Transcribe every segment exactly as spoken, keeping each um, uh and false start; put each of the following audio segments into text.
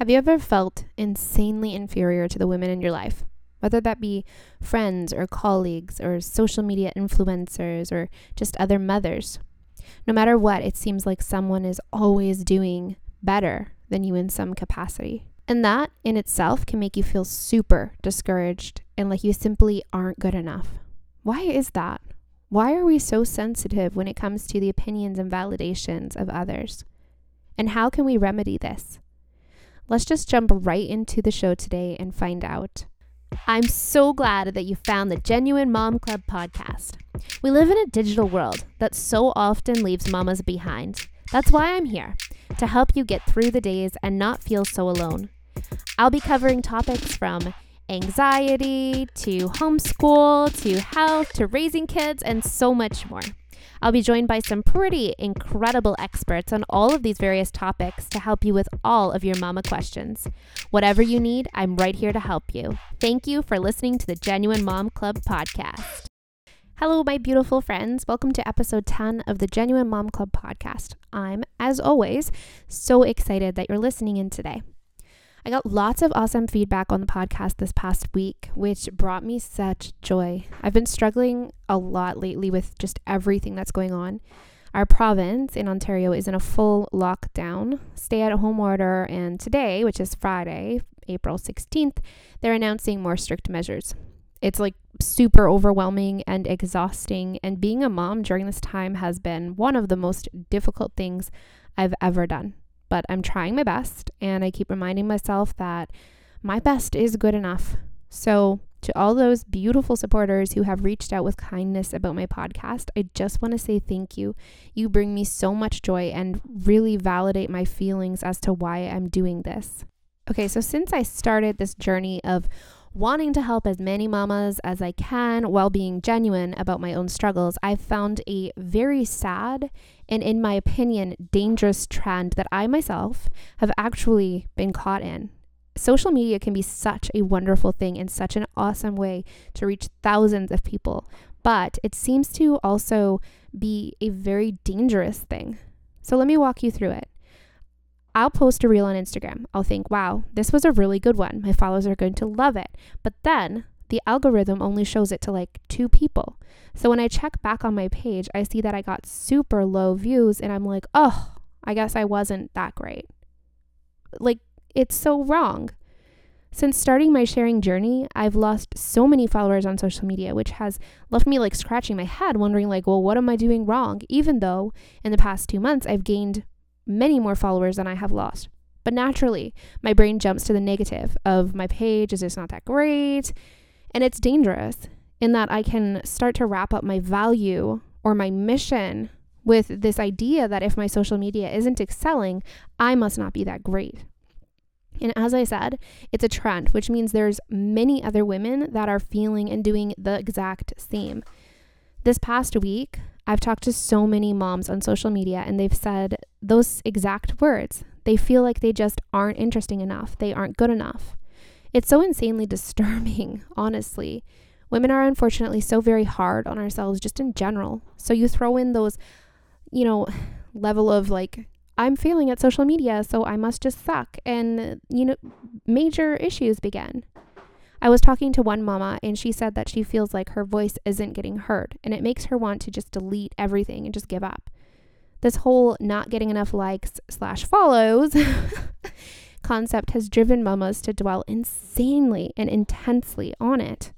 Have you ever felt insanely inferior to the women in your life? Whether that be friends or colleagues or social media influencers or just other mothers. No matter what, it seems like someone is always doing better than you in some capacity. And that in itself can make you feel super discouraged and like you simply aren't good enough. Why is that? Why are we so sensitive when it comes to the opinions and validations of others? And how can we remedy this? Let's just jump right into the show today and find out. I'm so glad that you found the Genuine Mom Club podcast. We live in a digital world that so often leaves mamas behind. That's why I'm here, to help you get through the days and not feel so alone. I'll be covering topics from anxiety to homeschool to health to raising kids and so much more. I'll be joined by some pretty incredible experts on all of these various topics to help you with all of your mama questions. Whatever you need, I'm right here to help you. Thank you for listening to the Genuine Mom Club podcast. Hello, my beautiful friends. Welcome to episode ten of the Genuine Mom Club podcast. I'm, as always, so excited that you're listening in today. I got lots of awesome feedback on the podcast this past week, which brought me such joy. I've been struggling a lot lately with just everything that's going on. Our province in Ontario is in a full lockdown, stay-at-home order, and today, which is Friday, April sixteenth, they're announcing more strict measures. It's like super overwhelming and exhausting, and being a mom during this time has been one of the most difficult things I've ever done. But I'm trying my best, and I keep reminding myself that my best is good enough. So to all those beautiful supporters who have reached out with kindness about my podcast, I just want to say thank you. You bring me so much joy and really validate my feelings as to why I'm doing this. Okay, so since I started this journey of wanting to help as many mamas as I can while being genuine about my own struggles, I've found a very sad and, in my opinion, dangerous trend that I myself have actually been caught in. Social media can be such a wonderful thing and such an awesome way to reach thousands of people, but it seems to also be a very dangerous thing. So let me walk you through it. I'll post a reel on Instagram. I'll think, wow, this was a really good one. My followers are going to love it. But then the algorithm only shows it to like two people. So when I check back on my page, I see that I got super low views and I'm like, oh, I guess I wasn't that great. Like, it's so wrong. Since starting my sharing journey, I've lost so many followers on social media, which has left me like scratching my head, wondering like, well, what am I doing wrong? Even though in the past two months, I've gained many more followers than I have lost. But naturally, my brain jumps to the negative of my page is just not that great. And it's dangerous in that I can start to wrap up my value or my mission with this idea that if my social media isn't excelling, I must not be that great. And as I said, it's a trend, which means there's many other women that are feeling and doing the exact same. This past week, I've talked to so many moms on social media and they've said those exact words. They feel like they just aren't interesting enough. They aren't good enough. It's so insanely disturbing, honestly. Women are unfortunately so very hard on ourselves just in general. So you throw in those, you know, level of like, I'm failing at social media, so I must just suck. And, you know, major issues begin. I was talking to one mama and she said that she feels like her voice isn't getting heard and it makes her want to just delete everything and just give up. This whole not getting enough likes slash follows concept has driven mamas to dwell insanely and intensely on it.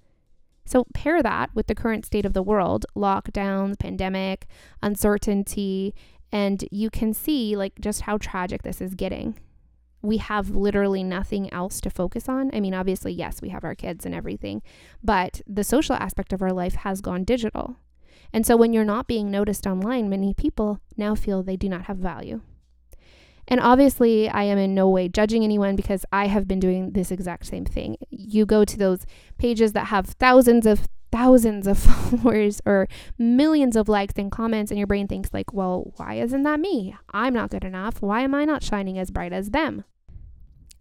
So pair that with the current state of the world, lockdowns, pandemic, uncertainty, and you can see like just how tragic this is getting. We have literally nothing else to focus on. I mean, obviously, yes, we have our kids and everything, but the social aspect of our life has gone digital. And so when you're not being noticed online, many people now feel they do not have value. And obviously, I am in no way judging anyone because I have been doing this exact same thing. You go to those pages that have thousands of thousands of followers or millions of likes and comments and your brain thinks like, well, why isn't that me? I'm not good enough. Why am I not shining as bright as them?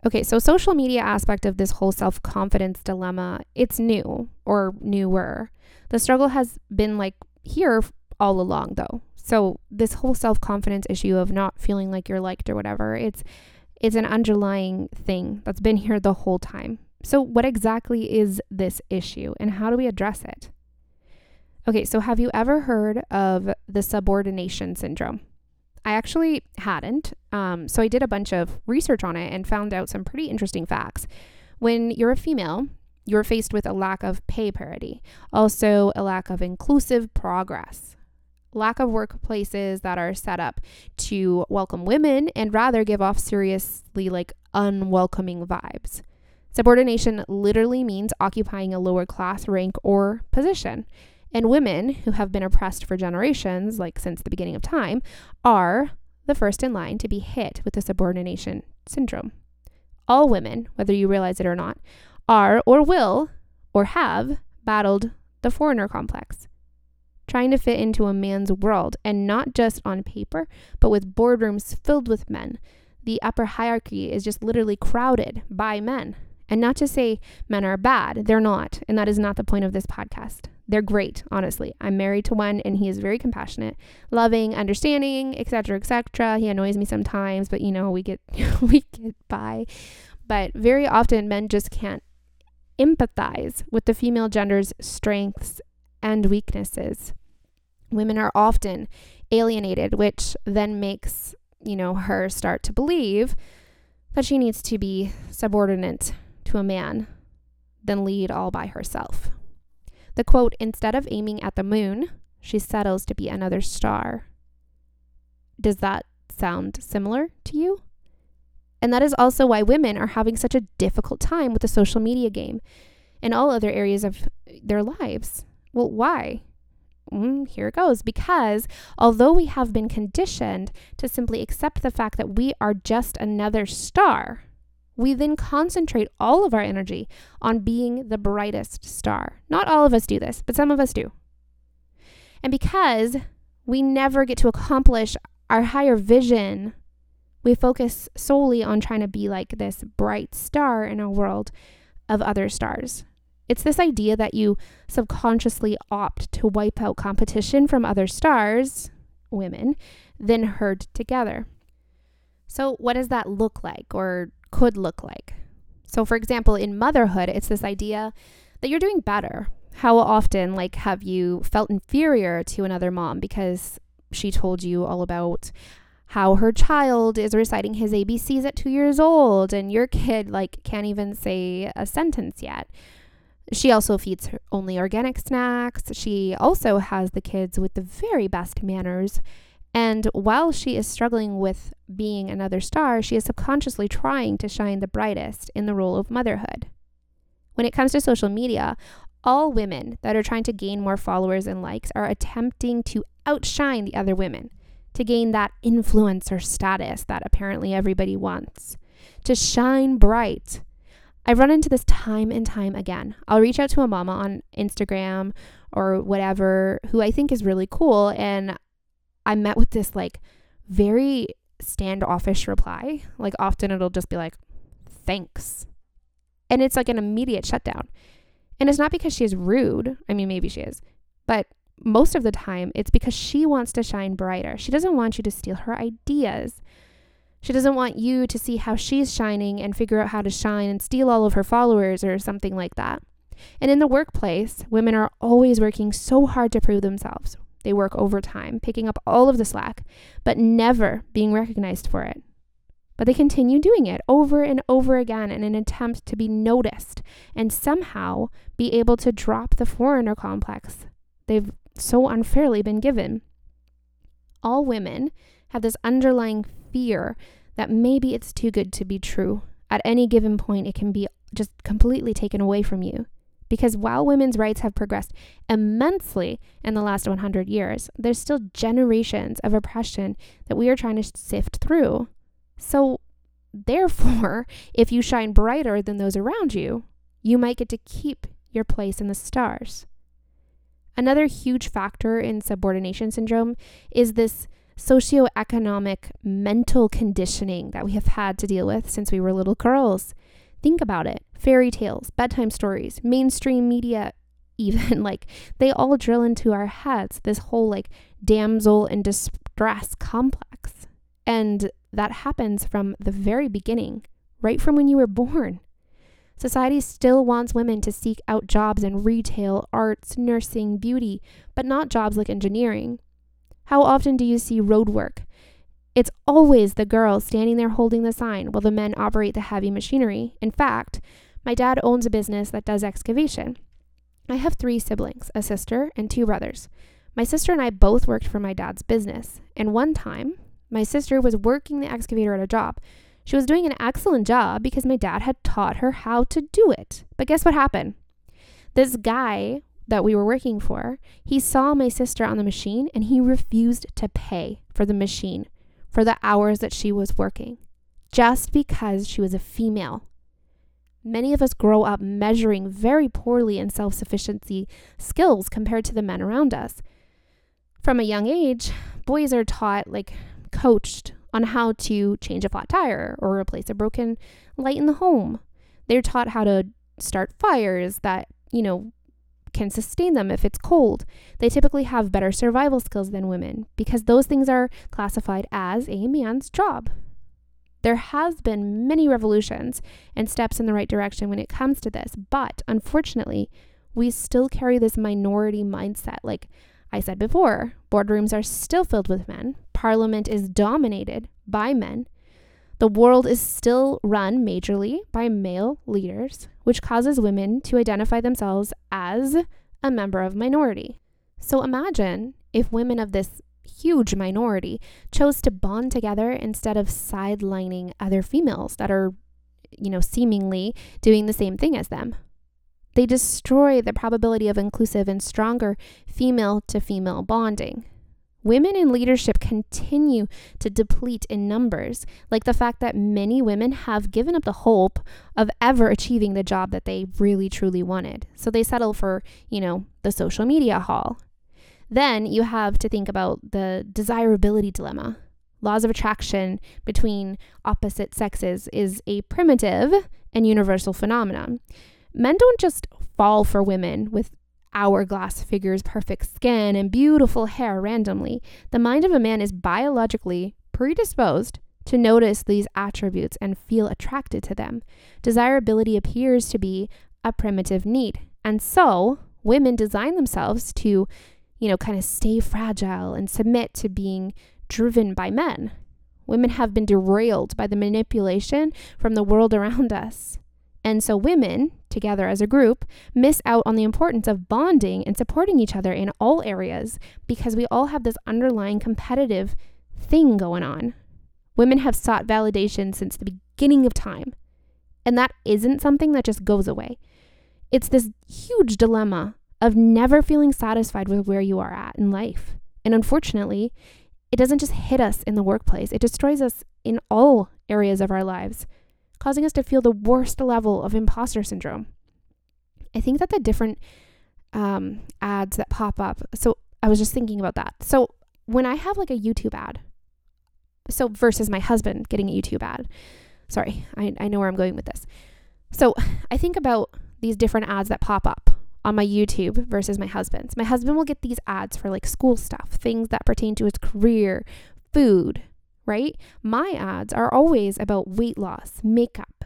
Okay, so social media aspect of this whole self-confidence dilemma, it's new or newer. The struggle has been like here all along though. So this whole self-confidence issue of not feeling like you're liked or whatever, it's is an underlying thing that's been here the whole time. So what exactly is this issue and how do we address it? Okay, so have you ever heard of the subordination syndrome? I actually hadn't. Um, so I did a bunch of research on it and found out some pretty interesting facts. When you're a female, you're faced with a lack of pay parity, also a lack of inclusive progress, lack of workplaces that are set up to welcome women and rather give off seriously like unwelcoming vibes. Subordination literally means occupying a lower class, rank, or position. And women who have been oppressed for generations, like since the beginning of time, are the first in line to be hit with the subordination syndrome. All women, whether you realize it or not, are or will or have battled the foreigner complex, trying to fit into a man's world, and not just on paper, but with boardrooms filled with men. The upper hierarchy is just literally crowded by men. And not to say men are bad, they're not. And that is not the point of this podcast. They're great, honestly. I'm married to one and he is very compassionate, loving, understanding, et cetera, et cetera. He annoys me sometimes, but you know, we get, we get by. But very often men just can't empathize with the female gender's strengths and weaknesses. Women are often alienated, which then makes, you know, her start to believe that she needs to be subordinate to a man, then lead all by herself. The quote, "Instead of aiming at the moon, she settles to be another star." Does that sound similar to you? And that is also why women are having such a difficult time with the social media game and all other areas of their lives. Well, why? Mm, here it goes. Because although we have been conditioned to simply accept the fact that we are just another star, we then concentrate all of our energy on being the brightest star. Not all of us do this, but some of us do. And because we never get to accomplish our higher vision, we focus solely on trying to be like this bright star in a world of other stars. It's this idea that you subconsciously opt to wipe out competition from other stars, women, then herd together. So what does that look like or could look like? So for example, in motherhood, it's this idea that you're doing better. How often, like, have you felt inferior to another mom because she told you all about how her child is reciting his A B Cs at two years old and your kid, like, can't even say a sentence yet? She also feeds her only organic snacks. She also has the kids with the very best manners. And while she is struggling with being another star, she is subconsciously trying to shine the brightest in the role of motherhood. When it comes to social media, all women that are trying to gain more followers and likes are attempting to outshine the other women, to gain that influencer status that apparently everybody wants, to shine bright. I've run into this time and time again. I'll reach out to a mama on Instagram or whatever who I think is really cool, and I met with this like very standoffish reply. Like, often it'll just be like, "Thanks." And it's like an immediate shutdown. And it's not because she is rude. I mean, maybe she is, but most of the time it's because she wants to shine brighter. She doesn't want you to steal her ideas. She doesn't want you to see how she's shining and figure out how to shine and steal all of her followers or something like that. And in the workplace, women are always working so hard to prove themselves. They work overtime, picking up all of the slack, but never being recognized for it. But they continue doing it over and over again in an attempt to be noticed and somehow be able to drop the foreigner complex they've so unfairly been given. All women have this underlying fear that maybe it's too good to be true. At any given point, it can be just completely taken away from you. Because while women's rights have progressed immensely in the last one hundred years, there's still generations of oppression that we are trying to sift through. So therefore, if you shine brighter than those around you, you might get to keep your place in the stars. Another huge factor in subordination syndrome is this socioeconomic mental conditioning that we have had to deal with since we were little girls. Think about it. Fairy tales, bedtime stories, mainstream media even, like, they all drill into our heads this whole like damsel in distress complex. And that happens from the very beginning, right from when you were born. Society still wants women to seek out jobs in retail, arts, nursing, beauty, but not jobs like engineering. How often do you see road work? It's always the girls standing there holding the sign while the men operate the heavy machinery. In fact, my dad owns a business that does excavation. I have three siblings, a sister and two brothers. My sister and I both worked for my dad's business, and one time, my sister was working the excavator at a job. She was doing an excellent job because my dad had taught her how to do it. But guess what happened? This guy that we were working for, he saw my sister on the machine and he refused to pay for the machine for the hours that she was working just because she was a female. Many of us grow up measuring very poorly in self-sufficiency skills compared to the men around us. From a young age, boys are taught, like coached, on how to change a flat tire or replace a broken light in the home. They're taught how to start fires that, you know, can sustain them if it's cold. They typically have better survival skills than women because those things are classified as a man's job. There has been many revolutions and steps in the right direction when it comes to this, but unfortunately, we still carry this minority mindset. Like I said before, boardrooms are still filled with men. Parliament is dominated by men. The world is still run majorly by male leaders, which causes women to identify themselves as a member of minority. So imagine if women of this huge minority chose to bond together instead of sidelining other females that are, you know, seemingly doing the same thing as them. They destroy the probability of inclusive and stronger female-to-female bonding. Women in leadership continue to deplete in numbers, like the fact that many women have given up the hope of ever achieving the job that they really truly wanted. So they settle for, you know, the social media haul. Then you have to think about the desirability dilemma. Laws of attraction between opposite sexes is a primitive and universal phenomenon. Men don't just fall for women with hourglass figures, perfect skin, and beautiful hair randomly. The mind of a man is biologically predisposed to notice these attributes and feel attracted to them. Desirability appears to be a primitive need. And so women design themselves to, you know, kind of stay fragile and submit to being driven by men. Women have been derailed by the manipulation from the world around us. And so women, together as a group, miss out on the importance of bonding and supporting each other in all areas because we all have this underlying competitive thing going on. Women have sought validation since the beginning of time, and that isn't something that just goes away. It's this huge dilemma of never feeling satisfied with where you are at in life. And unfortunately, it doesn't just hit us in the workplace. It destroys us in all areas of our lives, causing us to feel the worst level of imposter syndrome. I think that the different um, ads that pop up, so I was just thinking about that. So when I have like a YouTube ad, so versus my husband getting a YouTube ad, sorry, I, I know where I'm going with this. So I think about these different ads that pop up on my YouTube versus my husband's. My husband will get these ads for like school stuff, things that pertain to his career, food, right? My ads are always about weight loss, makeup,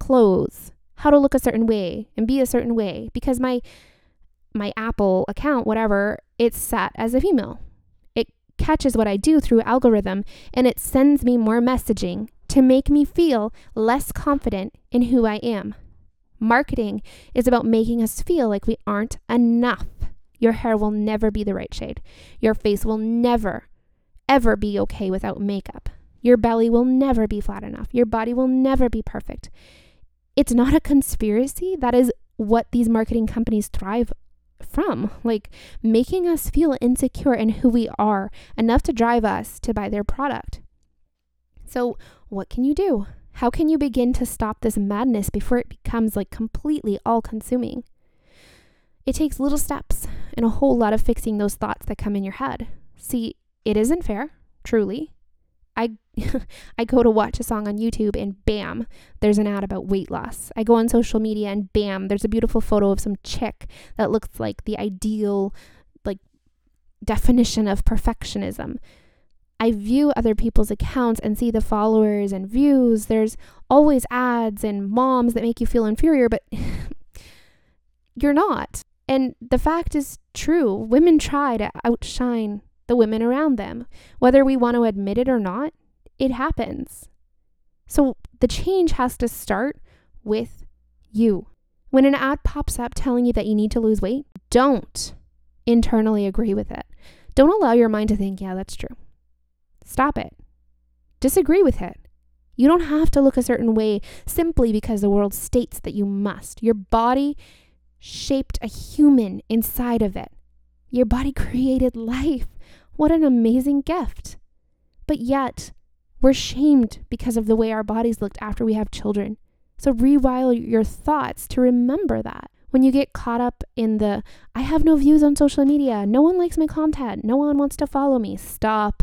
clothes, how to look a certain way and be a certain way because my my Apple account, whatever, it's set as a female. It catches what I do through algorithm and it sends me more messaging to make me feel less confident in who I am. Marketing is about making us feel like we aren't enough. Your hair will never be the right shade. Your face will never ever be okay without makeup. Your belly will never be flat enough. Your body will never be perfect. It's not a conspiracy. That is what these marketing companies thrive from, like making us feel insecure in who we are enough to drive us to buy their product. So what can you do? How can you begin to stop this madness before it becomes like completely all-consuming? It takes little steps and a whole lot of fixing those thoughts that come in your head. See, it isn't fair, truly. I I go to watch a song on YouTube and bam, there's an ad about weight loss. I go on social media and bam, there's a beautiful photo of some chick that looks like the ideal like definition of perfectionism. I view other people's accounts and see the followers and views. There's always ads and moms that make you feel inferior, but you're not. And the fact is true. Women try to outshine the women around them. Whether we want to admit it or not, it happens. So the change has to start with you. When an ad pops up telling you that you need to lose weight, don't internally agree with it. Don't allow your mind to think, yeah, that's true. Stop it. Disagree with it. You don't have to look a certain way simply because the world states that you must. Your body shaped a human inside of it. Your body created life. What an amazing gift. But yet, we're shamed because of the way our bodies looked after we have children. So rewire your thoughts to remember that. When you get caught up in the, I have no views on social media, no one likes my content, no one wants to follow me, stop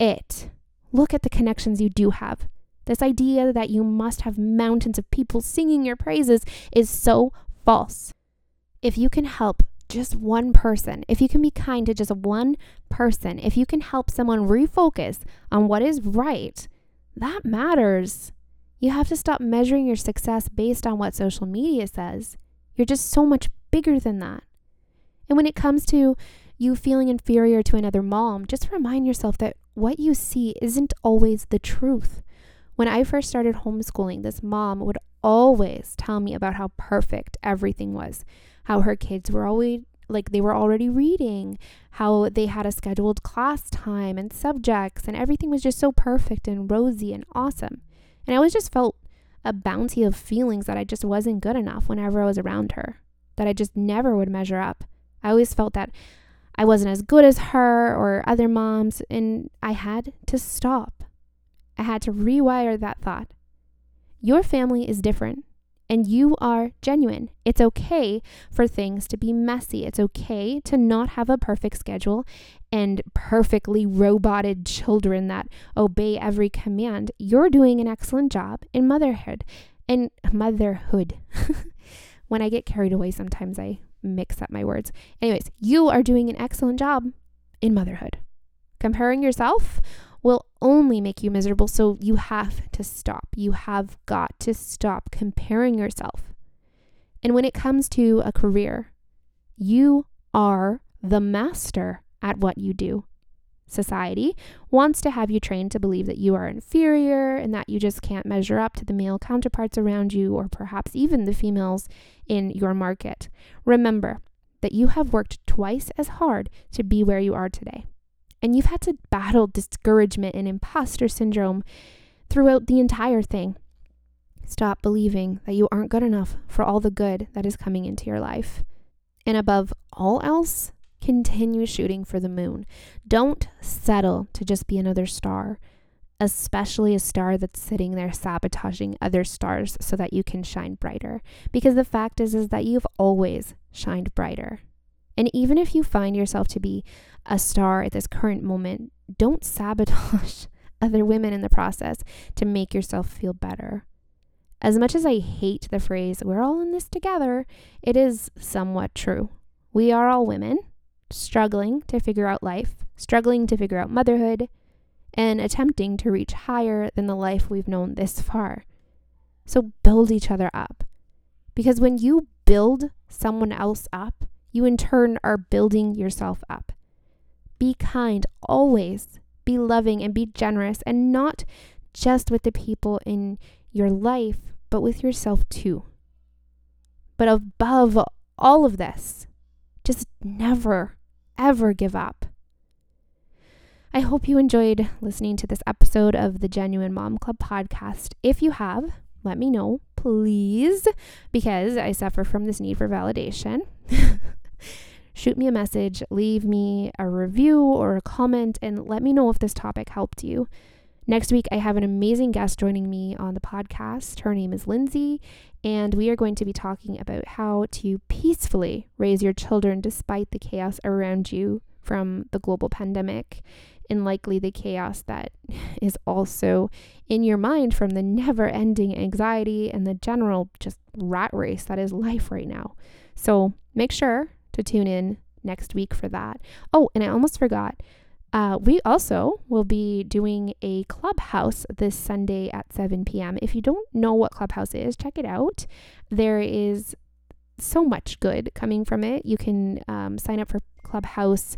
it. Look at the connections you do have. This idea that you must have mountains of people singing your praises is so false. If you can help just one person, if you can be kind to just one person, if you can help someone refocus on what is right, that matters. You have to stop measuring your success based on what social media says. You're just so much bigger than that. And when it comes to you feeling inferior to another mom, just remind yourself that what you see isn't always the truth. When I first started homeschooling, this mom would always tell me about how perfect everything was, how her kids were always like they were already reading, how they had a scheduled class time and subjects, and everything was just so perfect and rosy and awesome. And I always just felt a bounty of feelings that I just wasn't good enough whenever I was around her, that I just never would measure up. I always felt that I wasn't as good as her or other moms, and I had to stop. I had to rewire that thought. Your family is different, and you are genuine. It's okay for things to be messy. It's okay to not have a perfect schedule and perfectly roboted children that obey every command. You're doing an excellent job in motherhood. And motherhood. When I get carried away, sometimes I mix up my words. Anyways, you are doing an excellent job in motherhood. Comparing yourself will only make you miserable, so you have to stop. You have got to stop comparing yourself. And when it comes to a career, you are the master at what you do. Society wants to have you trained to believe that you are inferior and that you just can't measure up to the male counterparts around you, or perhaps even the females in your market. Remember that you have worked twice as hard to be where you are today. And you've had to battle discouragement and imposter syndrome throughout the entire thing. Stop believing that you aren't good enough for all the good that is coming into your life. And above all else, continue shooting for the moon. Don't settle to just be another star, especially a star that's sitting there sabotaging other stars so that you can shine brighter. Because the fact is, is that you've always shined brighter. And even if you find yourself to be a star at this current moment, don't sabotage other women in the process to make yourself feel better. As much as I hate the phrase, we're all in this together, it is somewhat true. We are all women struggling to figure out life, struggling to figure out motherhood, and attempting to reach higher than the life we've known this far. So build each other up. Because when you build someone else up, you in turn are building yourself up. Be kind always, be loving and be generous, and not just with the people in your life, but with yourself too. But above all of this, just never, ever give up. I hope you enjoyed listening to this episode of the Genuine Mom Club podcast. If you have, let me know, please, because I suffer from this need for validation. Shoot me a message, leave me a review or a comment, and let me know if this topic helped you. Next week, I have an amazing guest joining me on the podcast. Her name is Lindsay, and we are going to be talking about how to peacefully raise your children despite the chaos around you from the global pandemic, and likely the chaos that is also in your mind from the never-ending anxiety and the general just rat race that is life right now. So make sure to tune in next week for that. Oh, and I almost forgot. Uh, we also will be doing a Clubhouse this Sunday at seven p.m. If you don't know what Clubhouse is, check it out. There is so much good coming from it. You can um, sign up for Clubhouse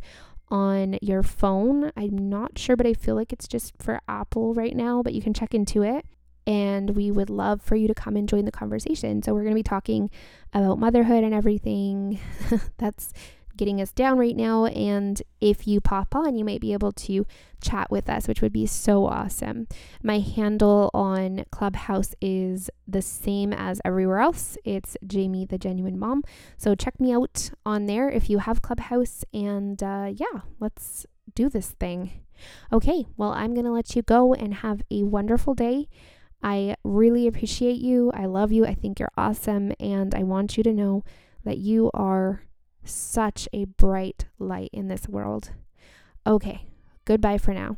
on your phone. I'm not sure, but I feel like it's just for Apple right now, but you can check into it. And we would love for you to come and join the conversation. So we're going to be talking about motherhood and everything that's getting us down right now. And if you pop on, you might be able to chat with us, which would be so awesome. My handle on Clubhouse is the same as everywhere else. It's Jamie, the Genuine Mom. So check me out on there if you have Clubhouse. And uh, yeah, let's do this thing. Okay, well, I'm going to let you go and have a wonderful day. I really appreciate you. I love you. I think you're awesome. And I want you to know that you are such a bright light in this world. Okay, goodbye for now.